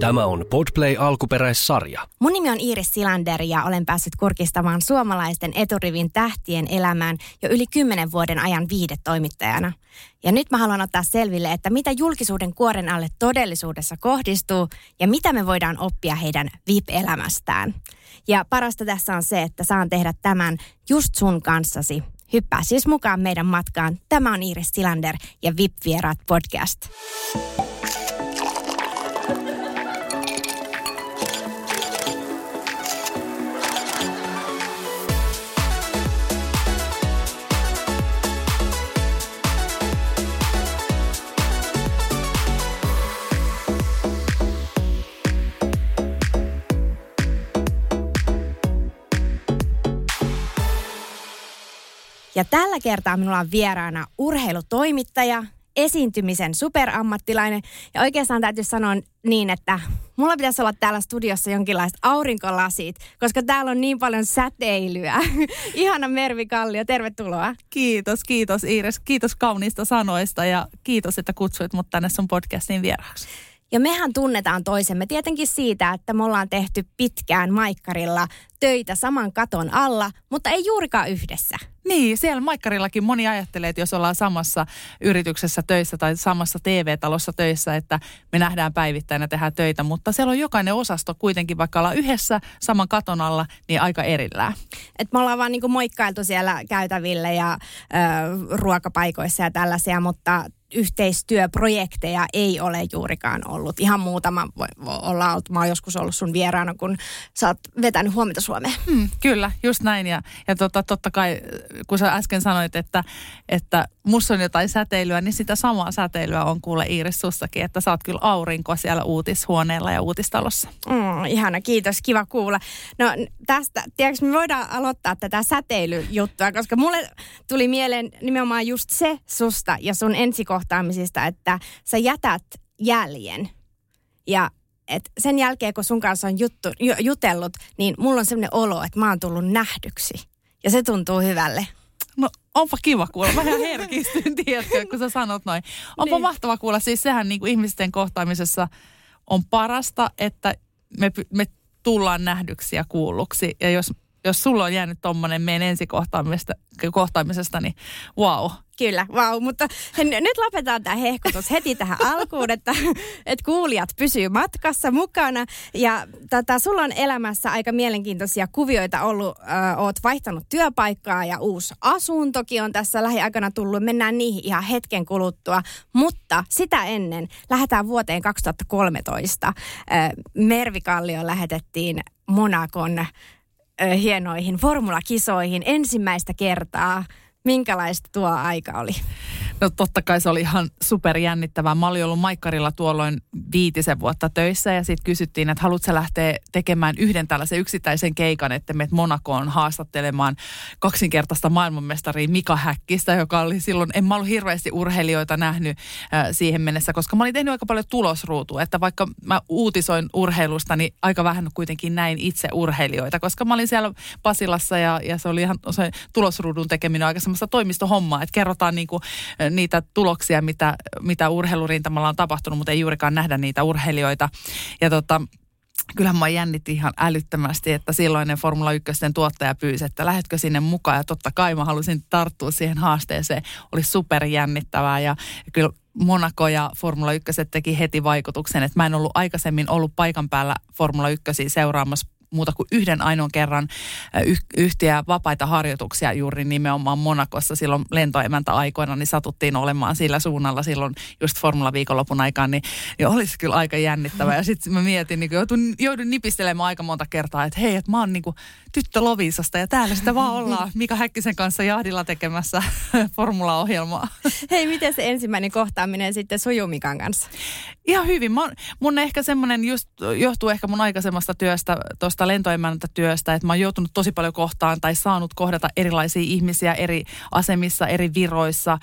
Tämä on Podplay alkuperäissarja. Mun nimi on Iiris Silander ja olen päässyt kurkistamaan suomalaisten eturivin tähtien elämään jo yli 10 vuoden ajan viihdetoimittajana. Ja nyt mä haluan ottaa selville, että mitä julkisuuden kuoren alle todellisuudessa kohdistuu ja mitä me voidaan oppia heidän VIP-elämästään. Ja parasta tässä on se, että saan tehdä tämän just sun kanssasi. Hyppää siis mukaan meidän matkaan. Tämä on Iiris Silander ja VIP-vieraat podcast. Ja tällä kertaa minulla on vieraana urheilutoimittaja, esiintymisen superammattilainen. Ja oikeastaan täytyy sanoa niin, että mulla pitäisi olla täällä studiossa jonkinlaiset aurinkolasit, koska täällä on niin paljon säteilyä. Ihana Mervi Kallio, tervetuloa. Kiitos Iiris. Kiitos kauniista sanoista ja kiitos, että kutsuit mut tänne sun podcastin vieraaksi. Ja mehän tunnetaan toisemme tietenkin siitä, että me ollaan tehty pitkään Maikkarilla töitä saman katon alla, mutta ei juurikaan yhdessä. Niin, siellä Maikkarillakin moni ajattelee, että jos ollaan samassa yrityksessä töissä tai samassa TV-talossa töissä, että me nähdään päivittäin ja tehdään töitä, mutta siellä on jokainen osasto kuitenkin, vaikka ollaan yhdessä saman katon alla, niin aika erillään. Et me ollaan vaan niinku moikkailtu siellä käytäville ja ruokapaikoissa ja tällaisia, mutta yhteistyöprojekteja ei ole juurikaan ollut. Ihan muutama ollaan oltu. Mä oon joskus ollut sun vieraana, kun sä oot vetänyt Huomenta Suomeen. Kyllä, just näin. Ja totta kai, kun sä äsken sanoit, että musta on jotain säteilyä, niin sitä samaa säteilyä on kuule Iiris sussakin, että sä oot kyllä aurinko siellä uutishuoneella ja uutistalossa. Ihana, kiitos. Kiva kuulla. No tästä, tiedätkö, me voidaan aloittaa tätä säteilyjuttua, koska mulle tuli mieleen nimenomaan just se susta ja sun ensikohtaamisista, että sä jätät jäljen ja et sen jälkeen, kun sun kanssa on jutellut, niin mulla on sellainen olo, että mä oon tullut nähdyksi. Ja se tuntuu hyvälle. No onpa kiva kuulla. Mä ihan herkistyn, tiedätkö, kun sä sanot noin. Onpa niin mahtava kuulla. Siis sehän niin kuin ihmisten kohtaamisessa on parasta, että me tullaan nähdyksi ja kuulluksi. Ja jos sulla on jäänyt tommonen meidän ensikohtaamisesta, niin wow. Kyllä, wow. Mutta nyt lopetetaan tämä hehkutus heti tähän alkuun, että kuulijat pysyy matkassa mukana. Ja sulla on elämässä aika mielenkiintoisia kuvioita ollut. Oot vaihtanut työpaikkaa ja uusi asuntokin on tässä lähiaikana tullut. Mennään niihin ihan hetken kuluttua. Mutta sitä ennen lähdetään vuoteen 2013. Mervi Kallio lähetettiin Monacon hienoihin formulakisoihin ensimmäistä kertaa. Minkälaista tuo aika oli? No totta kai se oli ihan superjännittävää. Mä olin ollut Maikkarilla tuolloin 5 vuotta töissä ja sitten kysyttiin, että haluatko sä lähteä tekemään yhden tällaisen yksittäisen keikan, että menet Monacoon haastattelemaan kaksinkertaista maailmanmestaria Mika Häkkistä, joka oli silloin, en mä ollut hirveästi urheilijoita nähnyt siihen mennessä, koska mä olin tehnyt aika paljon tulosruutua, että vaikka mä uutisoin urheilusta, niin aika vähän kuitenkin näin itse urheilijoita, koska mä olin siellä Pasilassa ja se oli ihan se tulosruudun tekeminen aika semmoista toimistohommaa, että kerrotaan niinku niitä tuloksia, mitä urheilurintamalla on tapahtunut, mutta ei juurikaan nähdä niitä urheilijoita. Ja kyllähän mä jännitin ihan älyttömästi, että silloinen Formula 1:n tuottaja pyysi, että lähetkö sinne mukaan. Ja totta kai mä halusin tarttua siihen haasteeseen. Oli superjännittävää ja kyllä Monaco ja Formula 1 teki heti vaikutuksen, että mä en ollut aikaisemmin ollut paikan päällä Formula 1 seuraamassa muuta kuin yhden ainoan kerran yhtiä vapaita harjoituksia juuri nimenomaan Monacossa silloin lentoemäntä aikoina, niin satuttiin olemaan sillä suunnalla silloin just Formula viikonlopun aikaan, niin olisi kyllä aika jännittävää. Ja sitten mä mietin, niin joudun nipistelemään aika monta kertaa, että hei, että mä oon niin kuin tyttö Loviisasta ja täällä sitä vaan ollaan Mika Häkkisen kanssa jahdilla tekemässä formulaohjelmaa. Hei, miten se ensimmäinen kohtaaminen sitten sujuu Mikan kanssa? Ihan hyvin. Mun ehkä semmoinen just johtuu ehkä mun aikaisemmasta työstä tuosta tuosta lentoemäntätyöstä, että mä oon joutunut tosi paljon kohtaan tai saanut kohdata erilaisia ihmisiä eri asemissa, eri viroissa,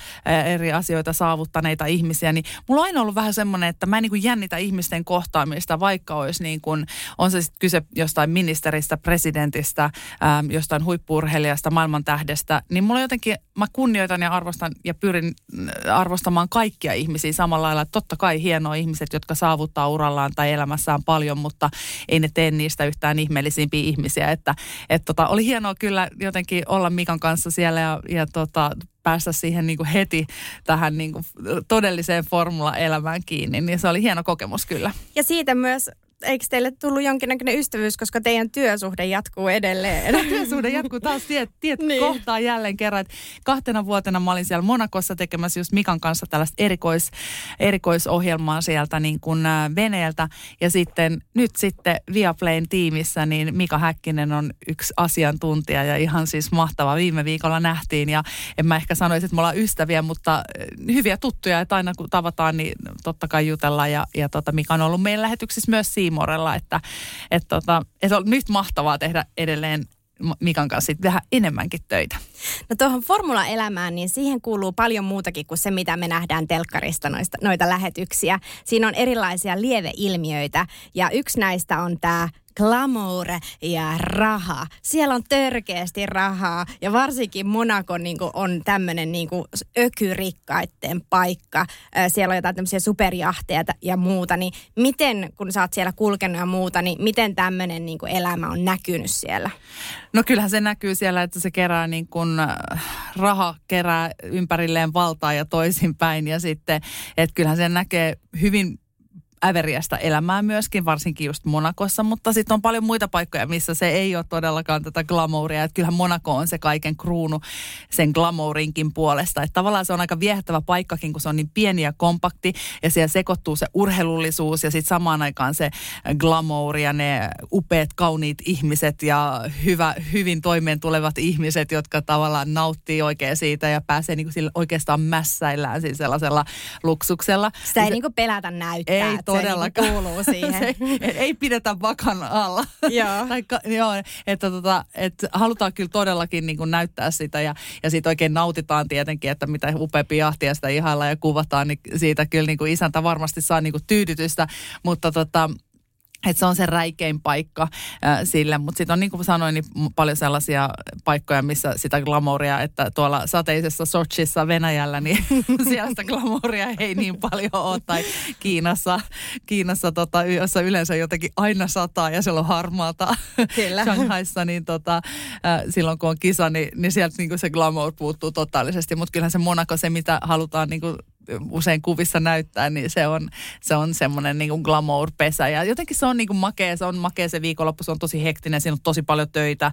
eri asioita saavuttaneita ihmisiä, niin mulla on aina ollut vähän semmoinen, että mä en niin kuin jännitä ihmisten kohtaamista, vaikka olisi niin kuin, on se sitten kyse jostain ministeristä, presidentistä, jostain huippu-urheilijasta, maailmantähdestä, niin mulla jotenkin, mä kunnioitan ja arvostan ja pyrin arvostamaan kaikkia ihmisiä samalla lailla. Totta kai hienoa ihmiset, jotka saavuttaa urallaan tai elämässään paljon, mutta ei ne tee niistä yhtään ihmeellisimpiä ihmisiä. Että oli hienoa kyllä jotenkin olla Mikan kanssa siellä ja päästä siihen niin kuin heti tähän niin kuin todelliseen formula-elämään kiinni. Niin se oli hieno kokemus kyllä. Ja siitä myös... Eikö teille tullut jonkinnäköinen ystävyys, koska teidän työsuhde jatkuu edelleen? No, työsuhde jatkuu taas tiet niin. Kohtaa jälleen kerran. 2 vuotena mä olin siellä Monakossa tekemässä just Mikan kanssa tällaista erikoisohjelmaa sieltä niin kuin veneeltä. Ja sitten nyt sitten Viaplayn tiimissä niin Mika Häkkinen on yksi asiantuntija ja ihan siis mahtava. Viime viikolla nähtiin ja en mä ehkä sanoisi, että me ollaan ystäviä, mutta hyviä tuttuja. Että aina kun tavataan, niin totta kai jutellaan ja Mika on ollut meidän lähetyksissä myös siinä. Morella, että on nyt mahtavaa tehdä edelleen Mikan kanssa vähän enemmänkin töitä. No tuohon formula-elämään, niin siihen kuuluu paljon muutakin kuin se, mitä me nähdään telkkarista noita lähetyksiä. Siinä on erilaisia lieveilmiöitä ja yksi näistä on tämä glamour ja raha. Siellä on törkeästi rahaa ja varsinkin Monaco niin kuin on tämmöinen niin kuin ökyrikkaiden paikka. Siellä on jotain tämmöisiä superjahteja ja muuta. Niin miten, kun sä oot siellä kulkenut ja muuta, niin miten tämmöinen niin kuin elämä on näkynyt siellä? No kyllähän se näkyy siellä, että se kerää niin kuin raha kerää ympärilleen valtaa ja toisinpäin. Ja sitten, että kyllähän se näkee hyvin äveriästä elämää myöskin, varsinkin just Monakossa, mutta sitten on paljon muita paikkoja, missä se ei ole todellakaan tätä glamouria. Että kyllähän Monaco on se kaiken kruunu sen glamourinkin puolesta. Että tavallaan se on aika viehättävä paikkakin, kun se on niin pieni ja kompakti ja siellä sekoittuu se urheilullisuus ja sitten samaan aikaan se glamour ja ne upeat, kauniit ihmiset ja hyvin toimeen tulevat ihmiset, jotka tavallaan nauttii oikein siitä ja pääsee niinku sillä oikeastaan mässäillään siis sellaisella luksuksella. Sitä ei niinku pelätä näyttää. Ei todellakaan. Se kuuluu siihen. Ei pidetä vakan alla. Joo. Että halutaan kyllä todellakin niin kuin näyttää sitä ja siitä oikein nautitaan tietenkin, että mitä upeampia jahtia sitä ihaillaan ja kuvataan, niin siitä kyllä niin kuin isäntä varmasti saa niin kuin tyydytystä, mutta että se on se räikein paikka sille, mutta sitten on niin kuin sanoin, niin paljon sellaisia paikkoja, missä sitä glamouria, että tuolla sateisessa Sotshissa Venäjällä, niin siellä sitä glamouria ei niin paljon ole, tai Kiinassa, jossa yleensä jotenkin aina sataa ja siellä on harmaata. Kyllä. Shanghaissa, niin silloin kun on kisa, niin sieltä niin kuin se glamour puuttuu totaalisesti, mutta kyllähän se Monaco, se mitä halutaan niin kuin usein kuvissa näyttää, niin se on semmoinen niin kuin glamour-pesä. Ja jotenkin se on niin kuin makea, se viikonloppu, se on tosi hektinen, siinä on tosi paljon töitä,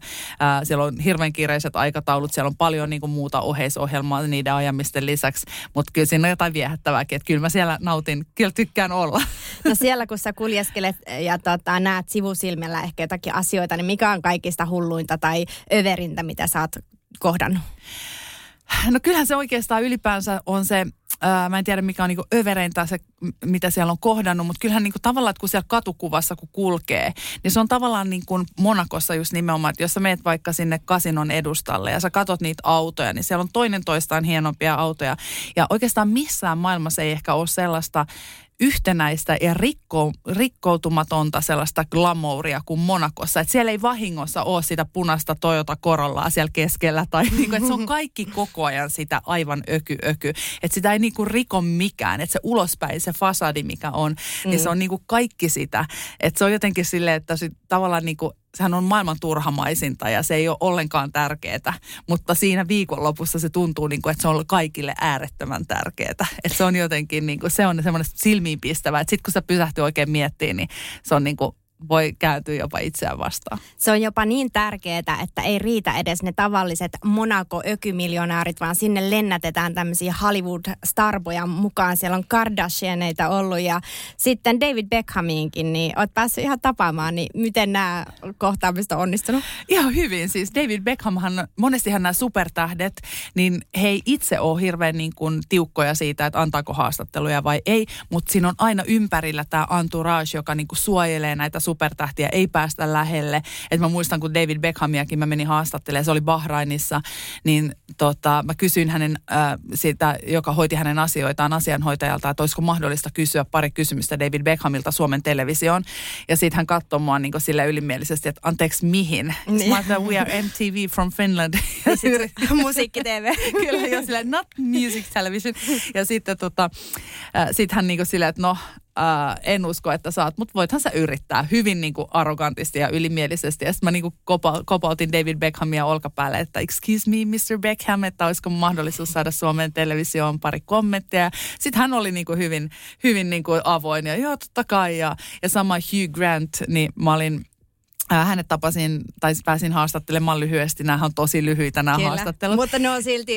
siellä on hirveän kiireiset aikataulut, siellä on paljon niin kuin muuta oheisohjelmaa niiden ajamisten lisäksi, mutta kyllä siinä on jotain viehättävääkin, että kyllä mä siellä nautin, kyllä tykkään olla. No siellä kun sä kuljeskelet ja näet sivusilmällä ehkä jotakin asioita, niin mikä on kaikista hulluinta tai överintä, mitä sä oot kohdannut? No kyllähän se oikeastaan ylipäänsä on se, mä en tiedä mikä on niinku övereintä se, mitä siellä on kohdannut, mutta kyllähän niinku tavallaan, että kun siellä katukuvassa kun kulkee, niin se on tavallaan niin kuin Monakossa just nimenomaan, että jos sä meet vaikka sinne kasinon edustalle ja sä katot niitä autoja, niin siellä on toinen toistaan hienompia autoja. Ja oikeastaan missään maailmassa ei ehkä ole sellaista yhtenäistä ja rikkoutumatonta sellaista glamouria kuin Monakossa. Että siellä ei vahingossa ole sitä punaista Toyota Corollaa siellä keskellä. Tai niinku, että se on kaikki koko ajan sitä aivan öky. Että sitä ei niinku riko mikään. Että se ulospäin, se fasadi mikä on, niin se on niinku kaikki sitä. Että se on jotenkin silleen, että tavallaan niinku sehän on maailman turhamaisinta ja se ei ole ollenkaan tärkeää, mutta siinä viikonlopussa se tuntuu niin kuin, että se on kaikille äärettömän tärkeää. Että se on jotenkin niin kuin, se on semmoinen silmiinpistävä, että sitten kun sitä pysähtyy oikein miettimään, niin se on niin kuin voi kääntyä jopa itseään vastaan. Se on jopa niin tärkeää, että ei riitä edes ne tavalliset Monaco-ökymiljonäärit, vaan sinne lennätetään tämmöisiä Hollywood-starboja mukaan. Siellä on Kardashianeita ollut ja sitten David Beckhamiinkin, niin oot päässyt ihan tapaamaan, niin miten nämä kohtaamiset on onnistunut? Ihan hyvin. Siis David Beckhamhan, monestihan nämä supertähdet, niin he ei itse ole hirveän niin kuin tiukkoja siitä, että antaako haastatteluja vai ei, mutta siinä on aina ympärillä tämä entourage, joka niin kuin suojelee näitä supertähtiä ei päästä lähelle. Et mä muistan, kun David Beckhamiakin mä menin haastattelemaan, se oli Bahrainissa, niin mä kysyin hänen siitä, joka hoiti hänen asioitaan, asianhoitajalta, että olisiko mahdollista kysyä pari kysymystä David Beckhamilta Suomen televisioon. Ja siitä hän katsoi mua niin sille ylimielisesti, että anteeksi mihin? Niin. We are MTV from Finland. Musiikki-tv. Kyllä, ja silleen not music television. Ja sitten sit hän niin silleen, että en usko, että saat, mutta voithan sä yrittää hyvin niinku arrogantisti ja ylimielisesti. Ja sitten mä niinku kopautin David Beckhamia olkapäälle, että excuse me Mr. Beckham, että olisiko mahdollisuus saada Suomen televisioon pari kommenttia. Sitten hän oli niinku hyvin niinku avoin ja joo, totta kai. Ja sama Hugh Grant, niin mä olin... Hänet tapasin, tai pääsin haastattelemaan lyhyesti. Nämähän on tosi lyhyitä nämä haastattelut. Mutta ne on silti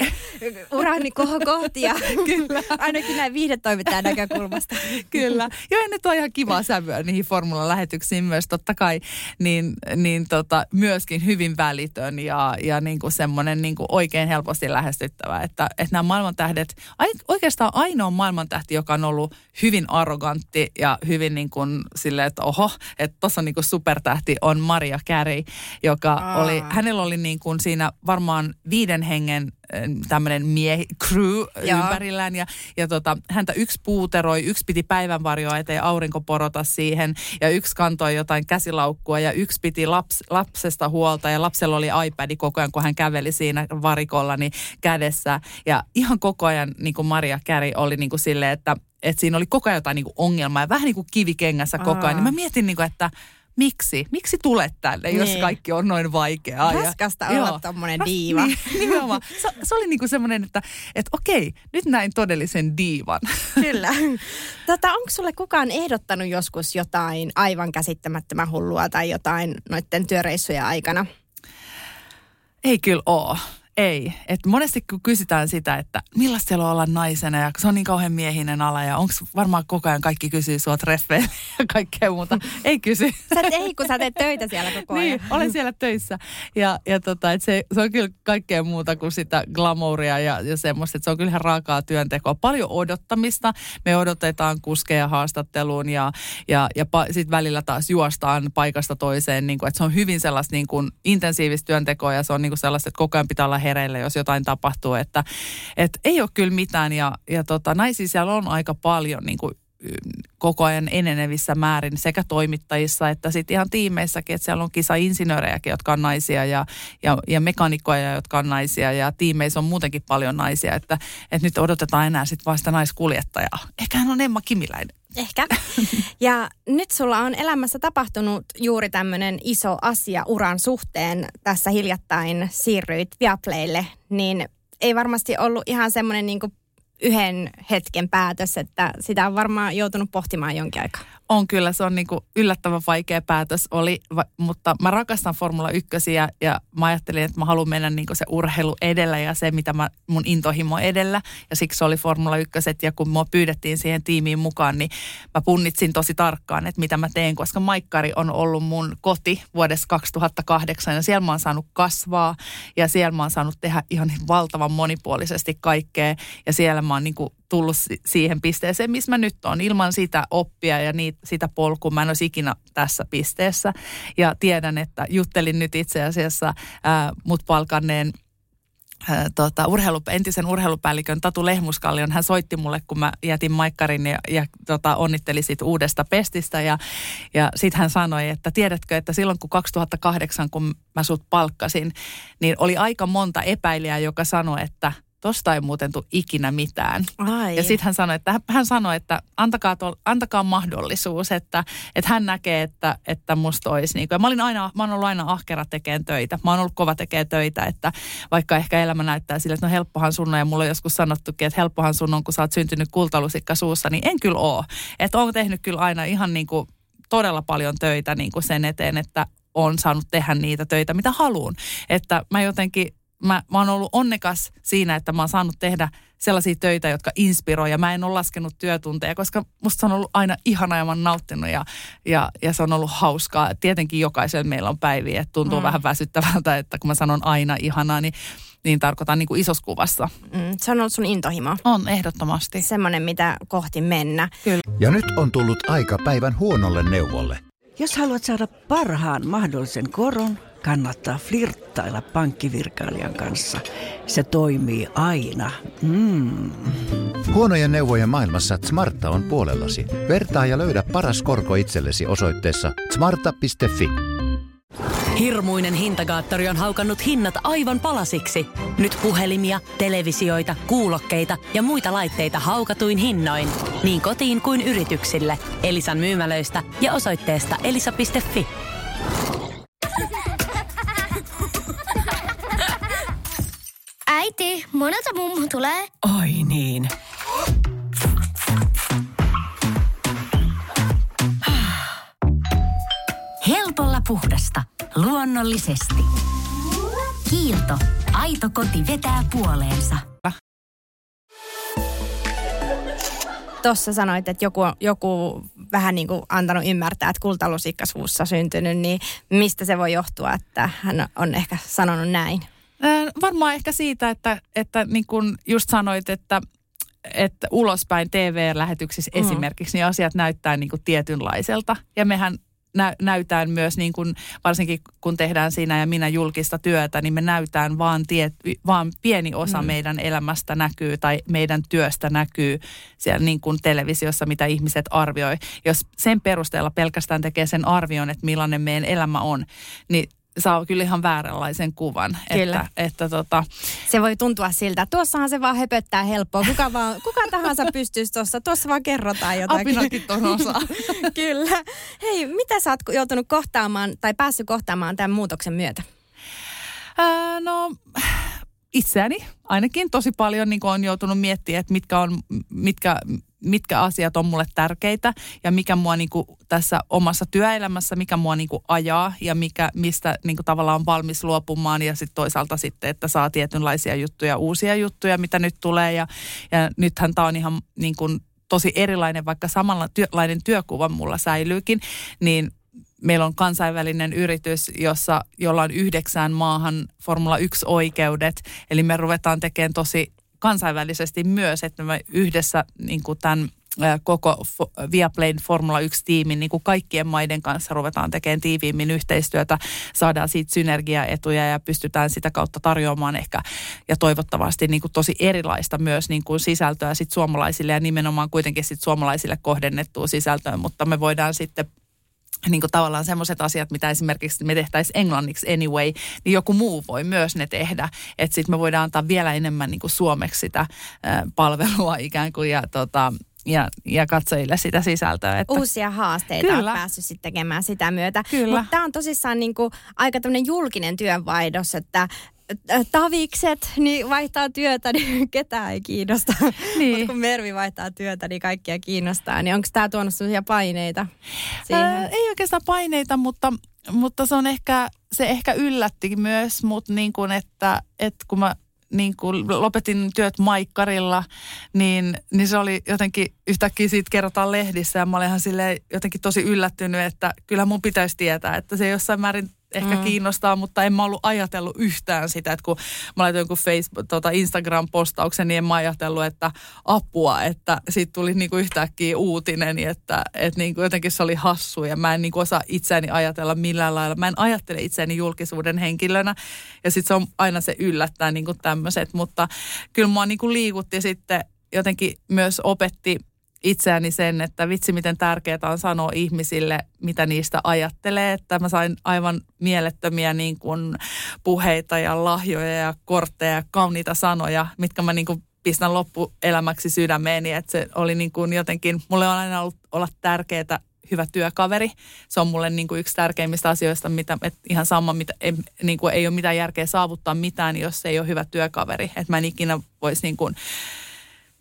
urani kohtia. Kyllä. Ainakin näin viihdetoimittajan näkökulmasta. Kyllä. Joo, ja ne toi ihan kivaa sävyä niihin Formula-lähetyksiin myös totta kai. Myöskin hyvin välitön ja niinku semmoinen niinku oikein helposti lähestyttävä. Että nämä maailmantähdet, oikeastaan ainoa maailmantähti, joka on ollut hyvin arrogantti ja hyvin niin kuin silleen, että oho, että tossa on niinku supertähti on Mariah Carey, joka oli, hänellä oli niin kuin siinä varmaan 5 hengen tämmöinen crew ympärillään ja häntä yksi puuteroi, yksi piti päivänvarjoa ettei aurinko porota siihen ja yksi kantoi jotain käsilaukkua ja yksi piti lapsesta huolta ja lapsella oli iPad koko ajan, kun hän käveli siinä varikolla niin kädessä ja ihan koko ajan niin kuin Mariah Carey oli niin kuin silleen, että siinä oli koko ajan jotain niin kuin ongelmaa ja vähän niin kuin kivikengässä koko ajan. Niin mä mietin niin kuin, että Miksi tulet tänne, jos kaikki on noin vaikeaa? Raskasta olla tommonen diiva. Nimenomaan. Se oli niinku semmoinen, että okei, nyt näin todellisen diivan. Kyllä. Onko sulle kukaan ehdottanut joskus jotain aivan käsittämättömän hullua tai jotain noitten työreissujen aikana? Ei kyllä oo. Ei. Et monesti kun kysytään sitä, että millaista siellä on olla naisena ja se on niin kauhean miehinen ala ja onko varmaan koko ajan kaikki kysyy sua treffeille ja kaikkea muuta. Ei kysy. Kun sä teet töitä siellä koko ajan. Niin, olen siellä töissä. Ja se on kyllä kaikkea muuta kuin sitä glamouria ja semmoista. Se on kyllä ihan raakaa työntekoa. Paljon odottamista. Me odotetaan kuskeja haastatteluun ja sitten välillä taas juostaan paikasta toiseen. Niin kun, se on hyvin sellaista niin kun intensiivistä työntekoa ja se on niin kun sellaista, että koko ajan pitää olla hereille, jos jotain tapahtuu, että ei ole kyllä mitään ja naisia siellä on aika paljon niin kuin koko ajan enenevissä määrin sekä toimittajissa että sitten ihan tiimeissäkin, että siellä on kisainsinöörejäkin, jotka on naisia ja mekaanikkoja, jotka on naisia ja tiimeissä on muutenkin paljon naisia, että nyt odotetaan enää sitten vasta naiskuljettajaa. Ehkä hän on Emma Kimiläinen. Ehkä. Ja nyt sulla on elämässä tapahtunut juuri tämmöinen iso asia uran suhteen. Tässä hiljattain siirryit Viaplaylle, niin ei varmasti ollut ihan semmoinen niin kuin yhden hetken päätös, että sitä on varmaan joutunut pohtimaan jonkin aikaa. On kyllä, se on niin kuin yllättävän vaikea päätös oli, mutta mä rakastan Formula 1 ja mä ajattelin, että mä haluan mennä niin kuin se urheilu edellä ja se, mitä mun intohimo edellä. Ja siksi oli Formula 1 ja kun mua pyydettiin siihen tiimiin mukaan, niin mä punnitsin tosi tarkkaan, että mitä mä teen, koska Maikkari on ollut mun koti vuodesta 2008 ja siellä mä oon saanut kasvaa ja siellä mä oon saanut tehdä ihan valtavan monipuolisesti kaikkea ja siellä mä oon niin kuin tullut siihen pisteeseen, missä mä nyt on. Ilman sitä oppia ja sitä polkua mä en olisi ikinä tässä pisteessä. Ja tiedän, että juttelin nyt itse asiassa mut palkanneen entisen urheilupäällikön Tatu Lehmuskallion. Hän soitti mulle, kun mä jätin Maikkarin ja onnitteli siitä uudesta pestistä. Ja sitten hän sanoi, että tiedätkö, että silloin kun 2008, kun mä sut palkkasin, niin oli aika monta epäilijää, joka sanoi, että tosta ei muuten tule ikinä mitään. Ai. Ja sitten hän sanoi, että antakaa mahdollisuus, että hän näkee, että musta olisi niin kuin. Ja mä oon ollut aina ahkera tekemään töitä. Mä oon ollut kova tekemään töitä, että vaikka ehkä elämä näyttää sille, että no helppohan sun on. Ja mulla on joskus sanottukin, että helppohan sun on, kun sä oot syntynyt kultalusikka suussa, niin en kyllä oo. Että oon tehnyt kyllä aina ihan niin kuin todella paljon töitä niin kuin sen eteen, että oon saanut tehdä niitä töitä, mitä haluun. Että mä jotenkin... Mä oon ollut onnekas siinä, että mä oon saanut tehdä sellaisia töitä, jotka inspiroi ja mä en ole laskenut työtunteja, koska musta se on ollut aina ihanaa ja mä oon nauttinut ja se on ollut hauskaa. Tietenkin jokaisella meillä on päiviä, että tuntuu vähän väsyttävältä, että kun mä sanon aina ihanaa, niin tarkoitan niin kuin isossa kuvassa. Se on ollut sun intohimo. On, ehdottomasti. Semmoinen, mitä kohti mennä. Kyllä. Ja nyt on tullut aika päivän huonolle neuvolle. Jos haluat saada parhaan mahdollisen koron, kannattaa flirttailla pankkivirkailijan kanssa. Se toimii aina. Huonojen neuvojen maailmassa Smarta on puolellasi. Vertaa ja löydä paras korko itsellesi osoitteessa smarta.fi. Hirmuinen hintakaattori on haukannut hinnat aivan palasiksi. Nyt puhelimia, televisioita, kuulokkeita ja muita laitteita haukatuin hinnoin. Niin kotiin kuin yrityksille. Elisan myymälöistä ja osoitteesta elisa.fi. Äiti, monelta mummu tulee. Oi niin. Helpolla puhdasta. Luonnollisesti. Kiilto. Aito koti vetää puoleensa. Tuossa sanoit, että joku vähän niin kuin antanut ymmärtää, että kultalusikka suussa syntynyt, niin mistä se voi johtua, että hän on ehkä sanonut näin? Varmaan ehkä siitä, että niin kuin just sanoit, että ulospäin TV-lähetyksissä esimerkiksi, niin asiat näyttää niin kuin tietynlaiselta. Ja mehän näytään myös, niin kuin, varsinkin kun tehdään siinä ja minä julkista työtä, niin me näytään vaan pieni osa meidän elämästä näkyy tai meidän työstä näkyy siellä niin kuin televisiossa, mitä ihmiset arvioi. Jos sen perusteella pelkästään tekee sen arvion, että millainen meidän elämä on, niin saa kyllä ihan vääränlaisen kuvan. Että se voi tuntua siltä, että tuossahan se vaan höpöttää helppoa. Kuka tahansa pystyisi tuossa vaan kerrotaan jotakin. Apinakin tuon osaa. Kyllä. Hei, mitä sä oot joutunut kohtaamaan tai päässyt kohtaamaan tämän muutoksen myötä? No, itseäni ainakin tosi paljon niin on joutunut miettimään, että mitkä asiat on mulle tärkeitä ja mikä mua niinku tässä omassa työelämässä, mikä mua niinku ajaa ja mistä niinku tavallaan on valmis luopumaan ja sitten toisaalta sitten, että saa tietynlaisia juttuja, uusia juttuja, mitä nyt tulee ja nythän tämä on ihan niinku tosi erilainen, vaikka samanlainen työkuva mulla säilyykin, niin meillä on kansainvälinen yritys, jolla on 9 maahan Formula 1 oikeudet, eli me ruvetaan tekemään tosi kansainvälisesti myös, että me yhdessä niin kuin tämän koko Viaplayn Formula 1-tiimin niin kuin kaikkien maiden kanssa ruvetaan tekemään tiiviimmin yhteistyötä, saadaan siitä synergiaetuja ja pystytään sitä kautta tarjoamaan ehkä ja toivottavasti niin kuin tosi erilaista myös niin kuin sisältöä sit suomalaisille ja nimenomaan kuitenkin sit suomalaisille kohdennettua sisältöä, mutta me voidaan sitten niin kuin tavallaan semmoiset asiat, mitä esimerkiksi me tehtäisiin englanniksi anyway, niin joku muu voi myös ne tehdä. Että sitten me voidaan antaa vielä enemmän niin kuin suomeksi sitä palvelua ikään kuin ja katsojille sitä sisältöä. Että uusia haasteita on päässyt sitten tekemään sitä myötä. Mutta tämä on tosissaan niin kuin aika tämmöinen julkinen työnvaihdos, että tavikset niin vaihtaa työtä, niin ketään ei kiinnosta. Niin. Mutta kun Mervi vaihtaa työtä, niin kaikkia kiinnostaa. Niin onko tämä tuonut sellaisia paineita siihen? Ei oikeastaan paineita, mutta se ehkä yllätti myös mut niin kuin, että kun mä niin kun lopetin työt Maikkarilla, niin se oli jotenkin yhtäkkiä siitä kerrotaan lehdissä ja mä olin ihan silleen jotenkin tosi yllättynyt, että kyllä mun pitäisi tietää, että se jossain määrin ehkä kiinnostaa, mutta en mä ollut ajatellut yhtään sitä, että kun mä laitoin jonkun Instagram-postauksen, niin en mä ajatellut, että apua, että siitä tuli niinku yhtäkkiä uutinen, että niinku jotenkin se oli hassu ja mä en niinku osaa itseäni ajatella millään lailla. Mä en ajattele itseäni julkisuuden henkilönä ja sitten se on aina se yllättää niinku tämmöiset, mutta kyllä mua niinku liikutti sitten jotenkin myös opetti itseäni sen, että vitsi miten tärkeää on sanoa ihmisille, mitä niistä ajattelee, että mä sain aivan mielettömiä niin kuin puheita ja lahjoja ja kortteja ja kauniita sanoja, mitkä mä niin kuin pistän loppuelämäksi sydämeeni, että se oli niin kuin jotenkin, mulle on aina ollut olla tärkeää hyvä työkaveri, se on mulle niin kuin yksi tärkeimmistä asioista, mitä ihan sama, mitä, niin kuin ei ole mitään järkeä saavuttaa mitään, jos ei ole hyvä työkaveri, että mä en ikinä voisi niin kuin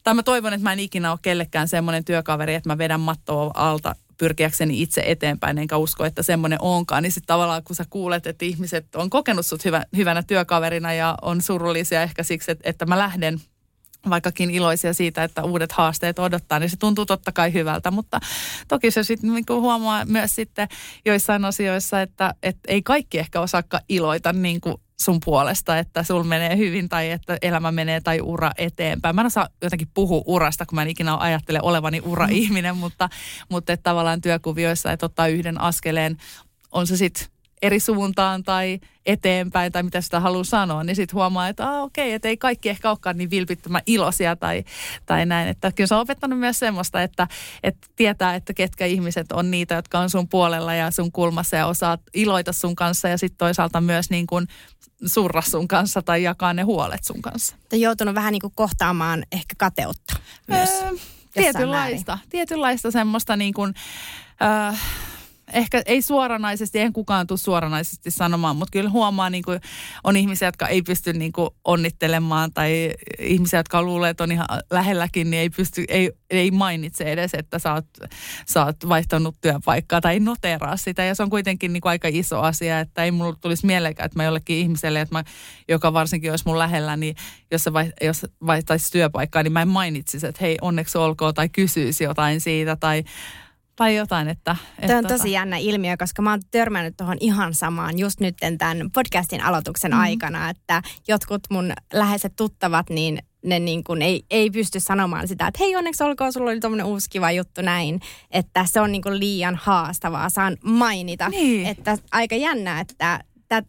tai mä toivon, että mä en ikinä ole kellekään semmoinen työkaveri, että mä vedän mattoa alta pyrkiäkseni itse eteenpäin, enkä usko, että semmoinen onkaan. Niin sitten tavallaan, kun sä kuulet, että ihmiset on kokenut sut hyvänä työkaverina ja on surullisia ehkä siksi, että mä lähden vaikkakin iloisia siitä, että uudet haasteet odottaa, niin se tuntuu totta kai hyvältä, mutta toki se sitten niinku huomaa myös sitten joissain asioissa, että ei kaikki ehkä osaakaan iloita niinku sun puolesta, että sul menee hyvin tai että elämä menee tai ura eteenpäin. Mä en osaa jotenkin puhua urasta, kun mä en ikinä ajattele olevani ura-ihminen, mutta että tavallaan työkuvioissa, että ottaa yhden askeleen, on se sitten eri suuntaan tai eteenpäin tai mitä sitä haluaa sanoa, niin sitten huomaa, että okei, että ei kaikki ehkä olekaan niin vilpittömän iloisia tai näin. Että kyllä se on opettanut myös semmoista, että tietää, että ketkä ihmiset on niitä, jotka on sun puolella ja sun kulmassa ja osaat iloita sun kanssa ja sitten toisaalta myös niin kuin surra sun kanssa tai jakaa ne huolet sun kanssa. Olet joutunut vähän niin kuin kohtaamaan ehkä kateutta myös. Tietynlaista semmoista niin kuin... Ehkä ei suoranaisesti, eihän kukaan tule suoranaisesti sanomaan, mutta kyllä huomaa, niin kuin on ihmisiä, jotka ei pysty niin kuin onnittelemaan tai ihmisiä, jotka luulee, että on ihan lähelläkin, niin ei mainitse edes, että sä oot vaihtanut työpaikkaa tai ei noteraa sitä. Ja se on kuitenkin niin kuin aika iso asia, että ei mulla tulisi mielekään, että mä jollekin ihmiselle, että joka varsinkin olisi mun lähellä, niin jos vaihtaisi työpaikkaa, niin mä en mainitsisi, että hei onneksi olkoon tai kysyisi jotain siitä tai jotain, että... Tämä on tosi jännä ilmiö, koska mä oon törmännyt tuohon ihan samaan just nyt tämän podcastin aloituksen aikana, että jotkut mun läheiset tuttavat, niin ne niin kuin ei pysty sanomaan sitä, että hei onneksi olkoon, sulla oli tommoinen uusi kiva juttu näin, että se on niin kuin liian haastavaa, saan mainita. Niin. Että aika jännä, että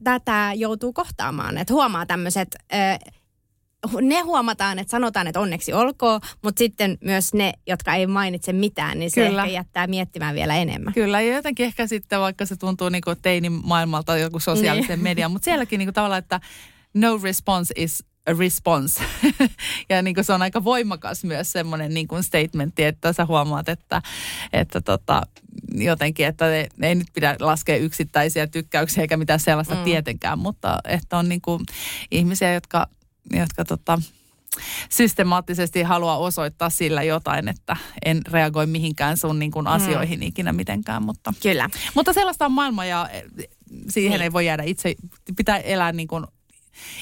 tätä joutuu kohtaamaan, että huomaa tämmöiset... Ne huomataan, että sanotaan, että onneksi olkoon, mutta sitten myös ne, jotka ei mainitse mitään, niin se ehkä jättää miettimään vielä enemmän. Kyllä, ja jotenkin ehkä sitten, vaikka se tuntuu niin kuin teinimaailmalta joku sosiaalisen median, mutta sielläkin niin kuin tavallaan, että no response is a response. Ja niin kuin se on aika voimakas myös semmoinen niin kuin statementti, että sä huomaat, että jotenkin, että ei nyt pidä laskea yksittäisiä tykkäyksiä eikä mitään sellaista tietenkään, mutta että on niin kuin ihmisiä, jotka systemaattisesti haluaa osoittaa sillä jotain, että en reagoi mihinkään sun niin kuin asioihin ikinä mitenkään. Mutta, kyllä. Mutta sellaista on maailma ja siihen ei voi jäädä itse. Pitää elää niin kuin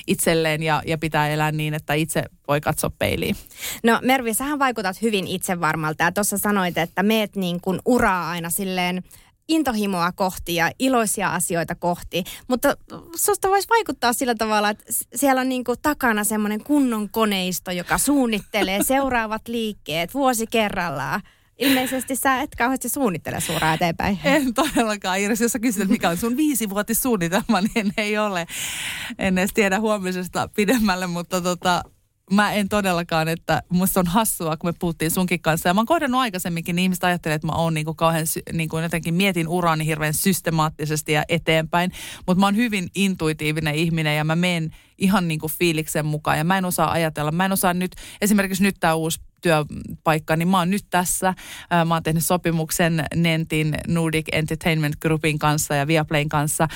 itselleen ja pitää elää niin, että itse voi katsoa peiliin. No Mervi, sähän vaikutat hyvin itsevarmalta ja tuossa sanoit, että meet niin kuin uraa aina silleen intohimoa kohti ja iloisia asioita kohti, mutta susta voisi vaikuttaa sillä tavalla, että siellä on niin kuin takana semmoinen kunnon koneisto, joka suunnittelee seuraavat liikkeet vuosi kerrallaan. Ilmeisesti sä et kauheasti suunnittele suoraan eteenpäin. En todellakaan, Iiris. Jos sä kysyt, mikä on sun 5-vuotissuunnitelma, niin ei ole. En edes tiedä huomisesta pidemmälle, mutta mä en todellakaan, että musta on hassua, kun me puhuttiin sunkin kanssa. Ja mä oon kohdannut aikaisemminkin, niin ihmiset ajattelee, että mä oon niinku kauhean, niinku jotenkin mietin uraani hirveän systemaattisesti ja eteenpäin. Mutta mä oon hyvin intuitiivinen ihminen ja mä menen ihan niinku fiiliksen mukaan. Ja mä en osaa ajatella. Mä en osaa nyt, esimerkiksi nyt tää uusi työpaikka, niin mä oon nyt tässä. Mä oon tehnyt sopimuksen Nentin Nordic Entertainment Groupin kanssa ja Viaplayn kanssa.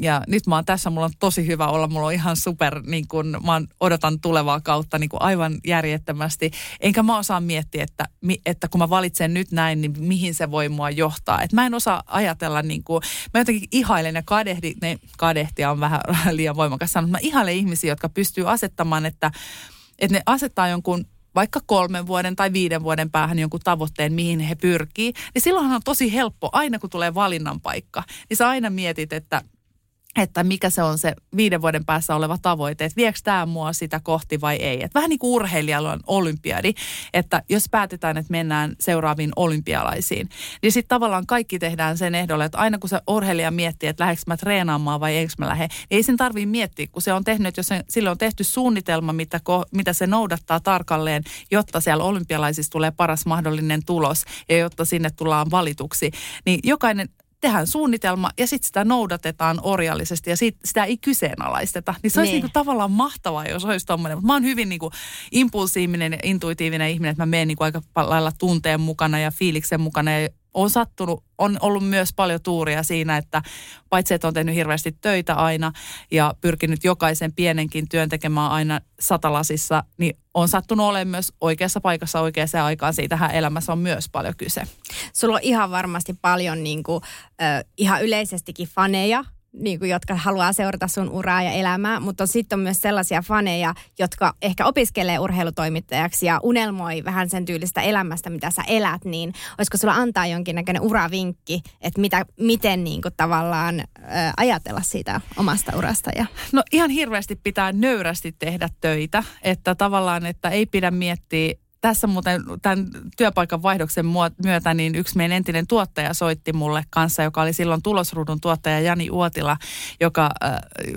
Ja nyt mä oon tässä, mulla on tosi hyvä olla, mulla on ihan super, niin kun, mä odotan tulevaa kautta niin kun aivan järjettömästi. Enkä mä osaa miettiä, että kun mä valitsen nyt näin, niin mihin se voi mua johtaa. Et mä en osaa ajatella, niin kun, mä jotenkin ihailen ja kadehtia on vähän liian voimakas sanonut, mä ihailen ihmisiä, jotka pystyy asettamaan, että ne asettaa jonkun vaikka 3 vuoden tai 5 vuoden päähän jonkun tavoitteen, mihin he pyrkii, niin silloinhan on tosi helppo, aina kun tulee valinnan paikka, niin sä aina mietit, että mikä se on se 5 vuoden päässä oleva tavoite, että vieks tää mua sitä kohti vai ei. Että vähän niin kuin urheilijalla on olympiadi, että jos päätetään, että mennään seuraaviin olympialaisiin, niin sitten tavallaan kaikki tehdään sen ehdolla, että aina kun se urheilija miettii, että lähdekö mä treenaamaan vai eikö mä lähde, niin ei sen tarvitse miettiä, kun se on tehnyt, että jos sille on tehty suunnitelma, mitä se noudattaa tarkalleen, jotta siellä olympialaisissa tulee paras mahdollinen tulos ja jotta sinne tullaan valituksi, niin jokainen... Tehdään suunnitelma ja sitten sitä noudatetaan orjallisesti ja sitä ei kyseenalaisteta. Niin se olisi niinku tavallaan mahtavaa, jos olisi tommoinen. Mä oon hyvin niinku impulsiivinen ja intuitiivinen ihminen, että mä menen niinku aika lailla tunteen mukana ja fiiliksen mukana. Ja on ollut myös paljon tuuria siinä, että paitsi että on tehnyt hirveästi töitä aina ja pyrkinyt jokaisen pienenkin työn tekemään aina satalasissa, niin on sattunut olemaan myös oikeassa paikassa oikeaan aikaan. Siitähän elämässä on myös paljon kyse. Sulla on ihan varmasti paljon ihan yleisestikin faneja niinku, jotka haluaa seurata sun uraa ja elämää, mutta sitten on myös sellaisia faneja, jotka ehkä opiskelee urheilutoimittajaksi ja unelmoi vähän sen tyylistä elämästä, mitä sä elät, niin olisiko sulla antaa jonkinnäköinen uravinkki, että miten niinku, tavallaan ajatella siitä omasta urasta? Ja... No ihan hirveästi pitää nöyrästi tehdä töitä, että tavallaan, että ei pidä miettiä. Tässä muuten tämän työpaikan vaihdoksen myötä niin yksi meidän entinen tuottaja soitti mulle kanssa, joka oli silloin Tulosruudun tuottaja Jani Uotila,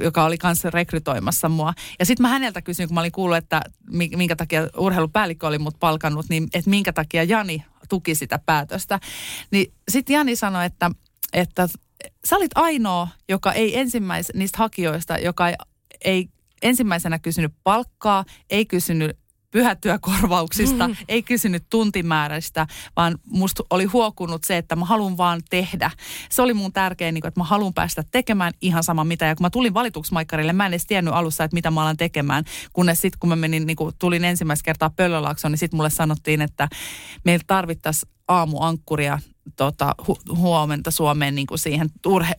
joka oli kanssa rekrytoimassa mua. Ja sitten mä häneltä kysyin, kun mä olin kuullut, että minkä takia urheilupäällikkö oli mut palkannut, niin että minkä takia Jani tuki sitä päätöstä. Niin sitten Jani sanoi, että sä olit ainoa, joka ei niistä hakijoista, joka ei ensimmäisenä kysynyt palkkaa, ei kysynyt pyhätyökorvauksista, ei kysynyt tuntimääristä, vaan musta oli huokunut se, että mä haluan vaan tehdä. Se oli mun tärkeä, että mä haluan päästä tekemään ihan sama mitä. Ja kun mä tulin valituksi Maikkarille, mä en edes tiennyt alussa, että mitä mä alan tekemään. Kunnes sitten, kun mä tulin ensimmäistä kertaa Pöllölaaksoon, niin sitten mulle sanottiin, että meillä tarvittaisiin aamuankkuria huomenta Suomeen niin kuin siihen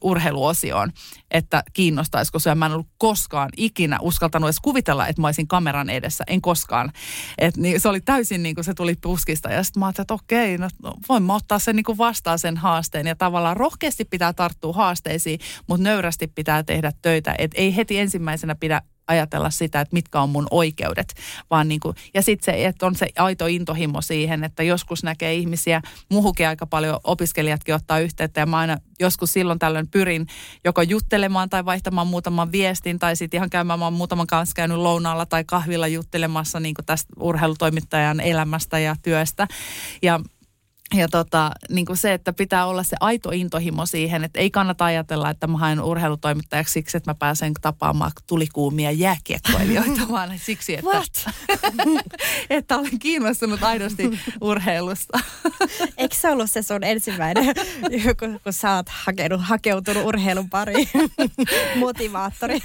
urheiluosioon, että kiinnostaisiko se. Mä en ollut koskaan ikinä uskaltanut edes kuvitella, että mä olisin kameran edessä. En koskaan. Niin, se oli täysin niin kuin se tuli puskista. Ja sitten mä ajattelin, että okei, no, voin mä ottaa sen niin kuin vastaan sen haasteen. Ja tavallaan rohkeasti pitää tarttua haasteisiin, mutta nöyrästi pitää tehdä töitä. Et ei heti ensimmäisenä pidä ajatella sitä, että mitkä on mun oikeudet, vaan niin kuin, ja sitten se, että on se aito intohimo siihen, että joskus näkee ihmisiä, muuhunkin aika paljon opiskelijatkin ottaa yhteyttä, ja mä aina joskus silloin tällöin pyrin joko juttelemaan tai vaihtamaan muutaman viestin, tai sitten ihan käymään, mä oon muutaman kanssa käynyt lounaalla tai kahvilla juttelemassa niin kuin tästä urheilutoimittajan elämästä ja työstä, ja niin kuin se, että pitää olla se aito intohimo siihen, että ei kannata ajatella, että mä haen urheilutoimittajaksi siksi, että mä pääsen tapaamaan tulikuumia jääkiekkoilijoita, vaan siksi, että, että olen kiinnostunut aidosti urheilusta. Eikö se ollut se sun ensimmäinen, kun sä oot hakeutunut urheilun pariin, motivaattori?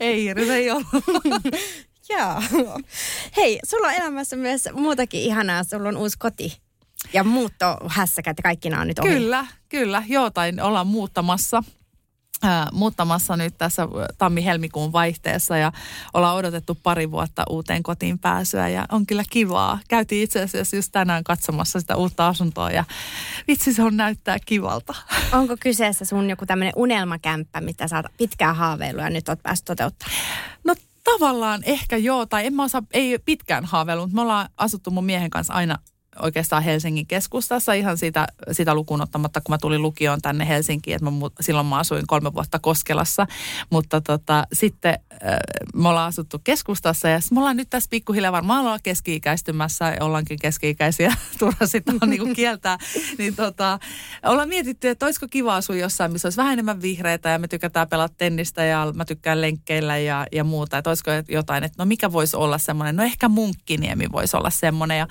Ei, se ei ollut. Joo. Hei, sulla on elämässä myös muutakin ihanaa, sulla on uusi koti. Ja muuttohässäkät ja kaikki nämä on nyt ohi. Kyllä. Jotain ollaan muuttamassa nyt tässä tammi-helmikuun vaihteessa ja ollaan odotettu 2 vuotta uuteen kotiin pääsyä ja on kyllä kivaa. Käytiin itse asiassa just tänään katsomassa sitä uutta asuntoa ja vitsi se on näyttää kivalta. Onko kyseessä sun joku tämmöinen unelmakämppä, mitä sä oot pitkään haaveillut ja nyt oot päässyt toteuttamaan? No tavallaan ehkä joo, tai en mä osaa, ei pitkään haaveillut, mutta me ollaan asuttu mun miehen kanssa aina oikeastaan Helsingin keskustassa ihan sitä lukuun ottamatta, kun mä tulin lukioon tänne Helsinkiin, että silloin mä asuin 3 vuotta Koskelassa, mutta sitten me ollaan asuttu keskustassa ja me ollaan nyt tässä pikkuhiljaa varmaan ollaan keski-ikäistymässä, ollaankin keski-ikäisiä, turha sitä on niin kuin kieltää, niin ollaan mietitty, että olisiko kiva asua jossain, missä olisi vähän enemmän vihreitä ja me tykätään pelata tennistä ja mä tykkään lenkkeillä ja muuta, että olisiko jotain, että no mikä voisi olla semmoinen, no ehkä Munkkiniemi voisi olla semmoinen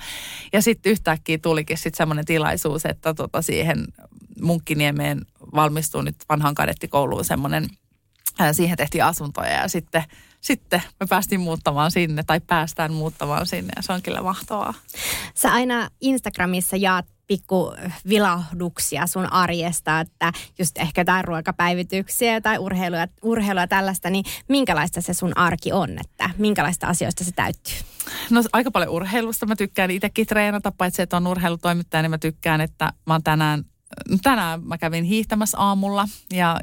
ja sitten yhtäkkiä tulikin sitten semmoinen tilaisuus, että siihen Munkkiniemeen valmistuu nyt vanhaan kadettikouluun semmoinen, siihen tehtiin asuntoja ja sitten me päästiin muuttamaan sinne tai päästään muuttamaan sinne ja se on kyllä mahtavaa. Sä aina Instagramissa jaat pikku vilahduksia sun arjesta, että just ehkä jotain ruokapäivityksiä tai urheilua tällaista, niin minkälaista se sun arki on, että minkälaista asioista se täyttyy? No aika paljon urheilusta. Mä tykkään itsekin treenata, paitsi että on urheilutoimittaja, niin mä tykkään, että mä oon tänään mä kävin hiihtämässä aamulla ja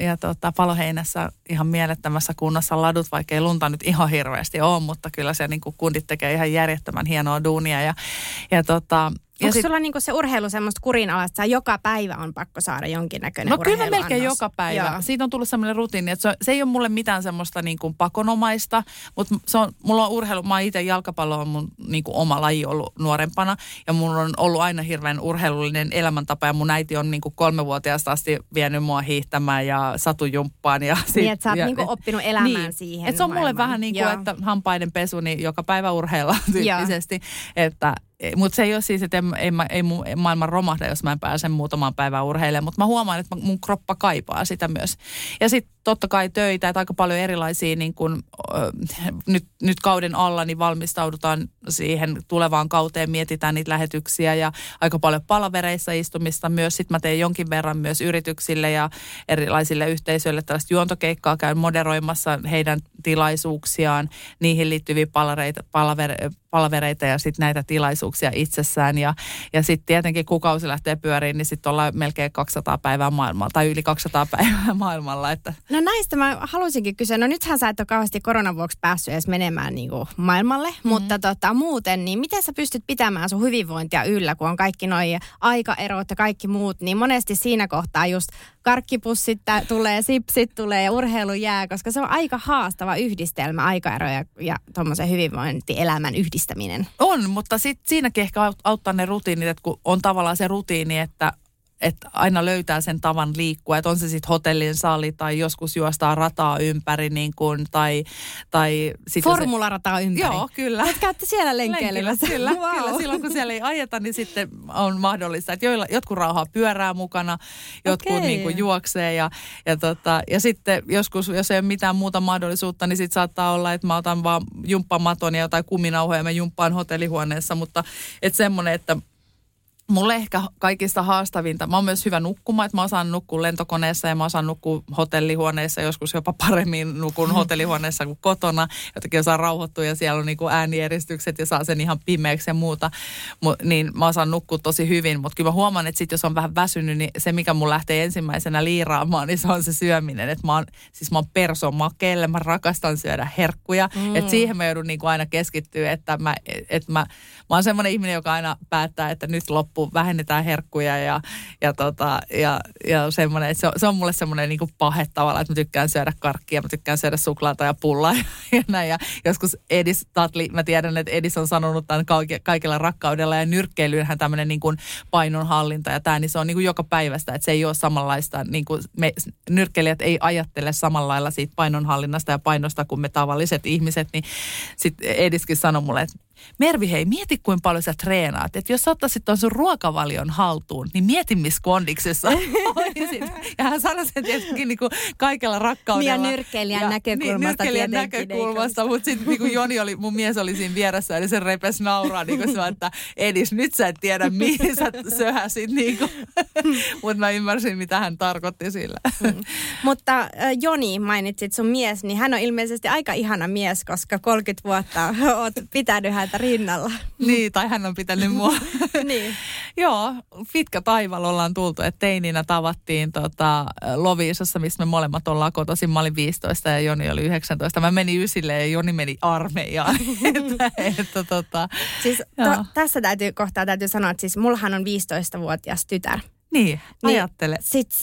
Paloheinässä ihan mielettömässä kunnossa ladut, vaikka ei lunta nyt ihan hirveästi ole, mutta kyllä se niin kuin kundit tekee ihan järjettömän hienoa duunia ja onko sulla niinku se urheilu semmoista kurinalaista, että joka päivä on pakko saada jonkinnäköinen urheiluannos? No kyllä melkein joka päivä. Joo. Siitä on tullut semmoinen rutiini, että se ei ole mulle mitään semmoista niinku pakonomaista, mutta mulla on urheilu, mä itse jalkapallo on mun niinku oma laji ollut nuorempana ja mulla on ollut aina hirveän urheilullinen elämäntapa ja mun äiti on niinku 3-vuotiaasta asti vienyt mua hiihtämään ja satujumppaan. Niin, että sä oot niinku oppinut elämään niin, siihen. Et se on mulle vähän niin kuin, että hampaiden pesu, niin joka päivä urheillaan tyyppisesti, että Mutta se ei ole siis, että ei maailma romahda, jos mä en pääsen muutamaan päivään urheilemaan. Mutta mä huomaan, että mun kroppa kaipaa sitä myös. Ja sitten totta kai töitä, että aika paljon erilaisia, niin kun, nyt kauden alla niin valmistaudutaan siihen tulevaan kauteen, mietitään niitä lähetyksiä ja aika paljon palavereissa istumista myös. Sitten mä teen jonkin verran myös yrityksille ja erilaisille yhteisöille tällaista juontokeikkaa, käyn moderoimassa heidän tilaisuuksiaan, niihin liittyviä palavereita ja sitten näitä tilaisuuksia itsessään. Ja sitten tietenkin, kun kausi lähtee pyöriin, niin sitten ollaan melkein 200 päivää maailmalla tai yli 200 päivää maailmalla. Että. No näistä mä halusinkin kysyä. No nythän sä et ole kauheasti koronan vuoksi päässyt edes menemään niinku maailmalle, mutta muuten, niin miten sä pystyt pitämään sun hyvinvointia yllä, kun on kaikki noi aikaerot ja kaikki muut, niin monesti siinä kohtaa just karkkipussit tulee, sipsit tulee ja urheilu jää, koska se on aika haastava yhdistelmä, aikaeroja ja tuommoisen hyvinvointielämän yhdistäminen. On, mutta sitten siinäkin ehkä auttaa ne rutiinit, että kun on tavallaan se rutiini, että aina löytää sen tavan liikkua, että on se sitten hotellin sali tai joskus juostaan rataa ympäri niin kuin, tai formularataa ympäri. Joo, kyllä. Mutta käytte siellä lenkkeilyllä. Kyllä, wow. Kyllä, silloin kun siellä ei ajeta, niin sitten on mahdollista, että jotkut rauhaa pyörää mukana, jotkut niin kuin juoksee ja sitten joskus, jos ei ole mitään muuta mahdollisuutta, niin sitten saattaa olla, että mä otan vaan jumppamaton ja jotain kuminauhoja ja mä jumppaan hotellihuoneessa, mutta että semmoinen, että mulle ehkä kaikista haastavinta, mä oon myös hyvä nukkumaan, että mä osaan nukkua lentokoneessa ja mä osaan nukkua hotellihuoneessa, joskus jopa paremmin nukun hotellihuoneessa kuin kotona. Jotenkin osaan rauhoittua ja siellä on niinku äänieristykset ja saa sen ihan pimeäksi ja muuta, niin mä osaan nukkua tosi hyvin. Mutta kyllä mä huomaan, että sit jos on vähän väsynyt, niin se mikä mun lähtee ensimmäisenä liiraamaan, niin se on se syöminen. Että mä oon perso makeelle, mä rakastan syödä herkkuja. Että siihen mä joudun niinku aina keskittyä, että mä oon semmoinen ihminen, joka aina päättää, että nyt loppuu. Vähennetään herkkuja ja semmoinen, että se on mulle semmoinen niinku pahe tavallaan, että mä tykkään syödä karkkia, mä tykkään syödä suklaata ja pullaa ja näin. Ja joskus Edis Tatli, mä tiedän, että Edis on sanonut tämän kaikilla rakkaudella ja nyrkkeilyynhän tämmöinen niinku painonhallinta ja tämä, niin se on niinku joka päivästä, että se ei ole samanlaista, niinku me nyrkkeilijät ei ajattele samalla lailla siitä painonhallinnasta ja painosta kuin me tavalliset ihmiset, niin sitten Ediskin sanoi mulle, että Mervi, hei, mieti kuinka paljon sä treenaat. Että jos sä ottaisit ton sun ruokavalion haltuun, niin mieti missä kondiksessa olisit. Ja hän sanoi sen tietenkin niin kuin kaikella rakkaudella. Ja nyrkkeilijän näkökulmasta tietenkin. Mutta sitten niin kuin Joni oli, mun mies oli siinä vieressä, eli se repesi nauraa niin kuin se, että Edis, nyt sä et tiedä mihin sä söhäsit. Niin mutta mä ymmärsin, mitä hän tarkoitti sillä. Mutta Joni, mainitsit sun mies, niin hän on ilmeisesti aika ihana mies, koska 30 vuotta oot pitänyt häntä rinnalla. Niin, tai hän on pitänyt mua. Niin. Joo, pitkä taival ollaan tultu, että teininä tavattiin Loviisassa, missä me molemmat ollaan kotoisin. Mä olin 15 ja Joni oli 19. Mä menin ysille ja Joni meni armeijaan. Siis tässä täytyy sanoa, että siis mullahan on 15-vuotias tytär. Niin, ajattele. Sitten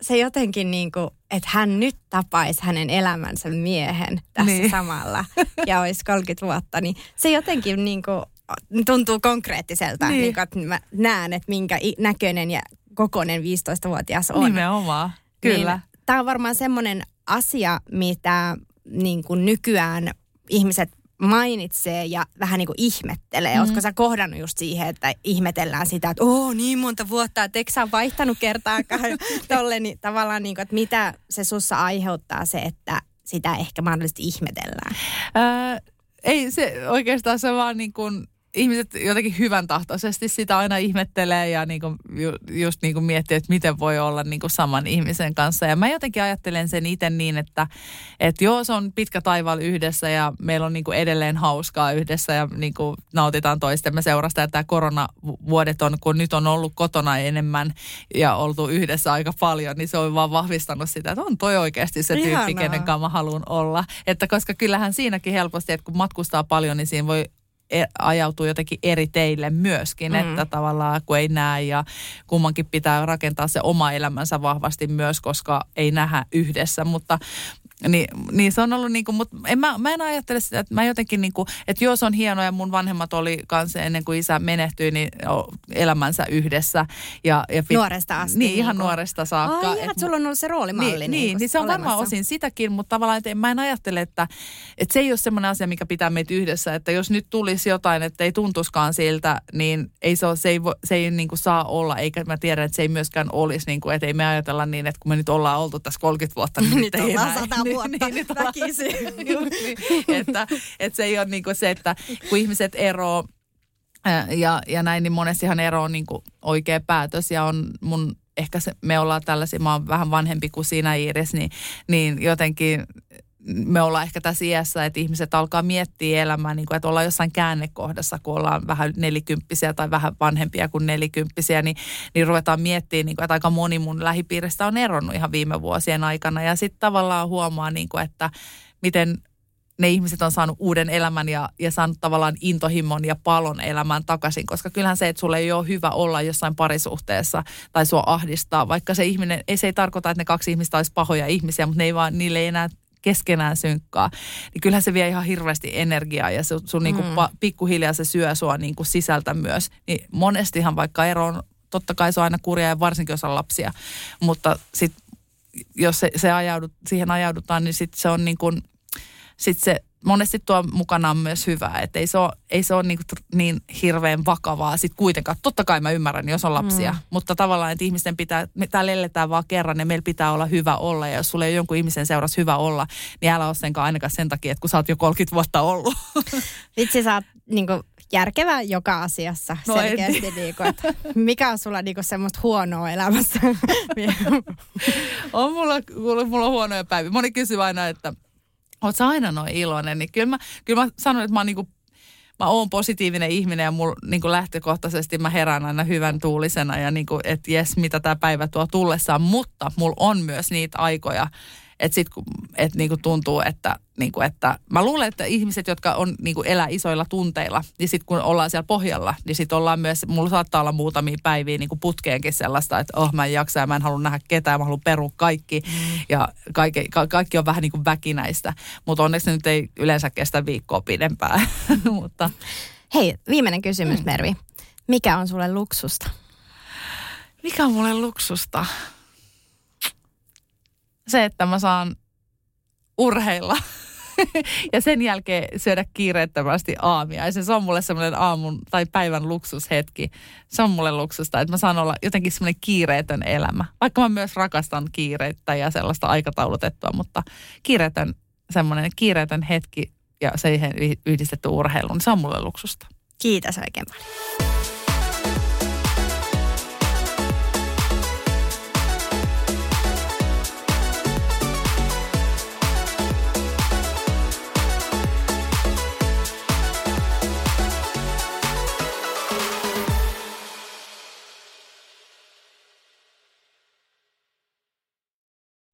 se jotenkin niin kuin, että hän nyt tapaisi hänen elämänsä miehen tässä samalla ja olisi 30 vuotta, niin se jotenkin niin kuin tuntuu konkreettiselta, niin kuin, että mä näen, että minkä näköinen ja kokoinen 15-vuotias on. Nimenomaan, kyllä. Niin, tämä on varmaan semmoinen asia, mitä niin kuin nykyään ihmiset mainitsee ja vähän niin kuin ihmettelee. Ootko sä kohdannut just siihen, että ihmetellään sitä, että niin monta vuotta, että eikö sä vaihtanut kertaakaan tolle, niin tavallaan niin kuin, että mitä se sussa aiheuttaa se, että sitä ehkä mahdollisesti ihmetellään? Ei se oikeastaan se vaan niin kuin ihmiset jotenkin hyvän tahtoisesti sitä aina ihmettelee ja niinku, just niinku miettii, että miten voi olla niinku saman ihmisen kanssa. Ja mä jotenkin ajattelen sen itse niin, että joo, se on pitkä taival yhdessä ja meillä on niinku edelleen hauskaa yhdessä ja niinku nautitaan toistemme seurasta. Ja tämä koronavuodet on, kun nyt on ollut kotona enemmän ja oltu yhdessä aika paljon, niin se on vaan vahvistanut sitä, että on toi oikeasti se tyyppi, kenen kanssa mä haluan olla. Että koska kyllähän siinäkin helposti, että kun matkustaa paljon, niin siinä voi ajautuu jotenkin eri teille myöskin, että tavallaan kun ei näe ja kummankin pitää rakentaa se oma elämänsä vahvasti myös, koska ei nähdä yhdessä, mutta Niin se on ollut niinku, mutta mä en ajattele sitä, että mä jotenkin niinku, että joo se on hienoa ja mun vanhemmat oli kanssa ennen kuin isä menehtyi, niin elämänsä yhdessä. Nuoresta asti. Niin, ihan niinku nuoresta saakka. Ai, että sulla on ollut se roolimalli. Niin se on olemassa. Varmaan osin sitäkin, mutta tavallaan mä en ajattele, että se ei ole semmoinen asia, mikä pitää meitä yhdessä, että jos nyt tulisi jotain, että ei tuntuskaan siltä, niin ei se, ole, se ei niinku saa olla, eikä mä tiedä, että se ei myöskään olisi, niinku, että ei me ajatella niin, että kun me nyt ollaan oltu tässä 30 vuotta, niin nyt ei enää. Että se ei ole niinku se, että kun ihmiset eroo ja näin, niin monestihan ero on niinku oikea päätös ja on mun, ehkä se, me ollaan tällaisia, mä oon vähän vanhempi kuin sinä Iiris, niin jotenkin me ollaan ehkä tässä iässä, että ihmiset alkaa miettiä elämää, niin kuin, että ollaan jossain käännekohdassa, kun ollaan vähän nelikymppisiä tai vähän vanhempia kuin nelikymppisiä, niin ruvetaan miettimään, niin kuin, että aika moni mun lähipiiristä on eronnut ihan viime vuosien aikana. Ja sitten tavallaan huomaa, niin kuin, että miten ne ihmiset on saanut uuden elämän ja saanut tavallaan intohimon ja palon elämään takaisin, koska kyllähän se, että sulla ei ole hyvä olla jossain parisuhteessa tai sua ahdistaa, vaikka se ihminen, se ei tarkoita, että ne kaksi ihmistä olisi pahoja ihmisiä, mutta niille ei enää keskenään synkkaa, niin kyllähän se vie ihan hirveästi energiaa ja sun niinku pikkuhiljaa se syö sua niinku sisältä myös. Niin monestihan vaikka ero on, totta kai se on aina kurjaa ja varsinkin jos on lapsia, mutta sit jos siihen ajaudutaan, niin sit se on niinku, sit se monesti tuo mukanaan myös hyvää, että ei se ole niin hirveän vakavaa sitten kuitenkaan. Totta kai mä ymmärrän, jos on lapsia, mutta tavallaan, että ihmisten pitää, me täällä eletään vaan kerran ja meillä pitää olla hyvä olla. Ja jos sulla ei ole jonkun ihmisen seurassa hyvä olla, niin älä ole senkaan ainakaan sen takia, että kun sä oot jo 30 vuotta ollut. Vitsi, sä oot niinku järkevä joka asiassa selkeästi. Että mikä on sulla niinku semmoista huonoa elämässä? On mulla huonoja päiviä. Moni kysyy aina, että oot sä aina noin iloinen, niin kyllä mä sanon, että mä oon positiivinen ihminen ja mulla niinku lähtökohtaisesti mä herään aina hyvän tuulisena ja niinku, että jes, mitä tää päivä tuo tullessaan, mutta mulla on myös niitä aikoja, että sit niinku tuntuu, että mä luulen, että ihmiset, jotka on niinku elää isoilla tunteilla, niin sit kun ollaan siellä pohjalla, niin sit ollaan myös, mulla saattaa olla muutamia päiviä niinku putkeenkin sellaista, että mä en jaksa ja mä en halua nähdä ketään, mä haluan perua kaikki ja kaikki on vähän niinku väkinäistä, mutta onneksi nyt ei yleensä kestä viikkoa pidempään. Mutta hei, viimeinen kysymys Mervi. Mikä on sulle luksusta? Mikä on mulle luksusta? Se, että mä saan urheilla ja sen jälkeen syödä kiireettömästi aamia. Ja se on mulle semmoinen aamun tai päivän luksushetki. Se on mulle luksusta, että mä saan olla jotenkin semmoinen kiireetön elämä. Vaikka mä myös rakastan kiireettä ja sellaista aikataulutettua, mutta kiireetön hetki ja siihen yhdistetty urheiluun, se on mulle luksusta. Kiitos oikein paljon.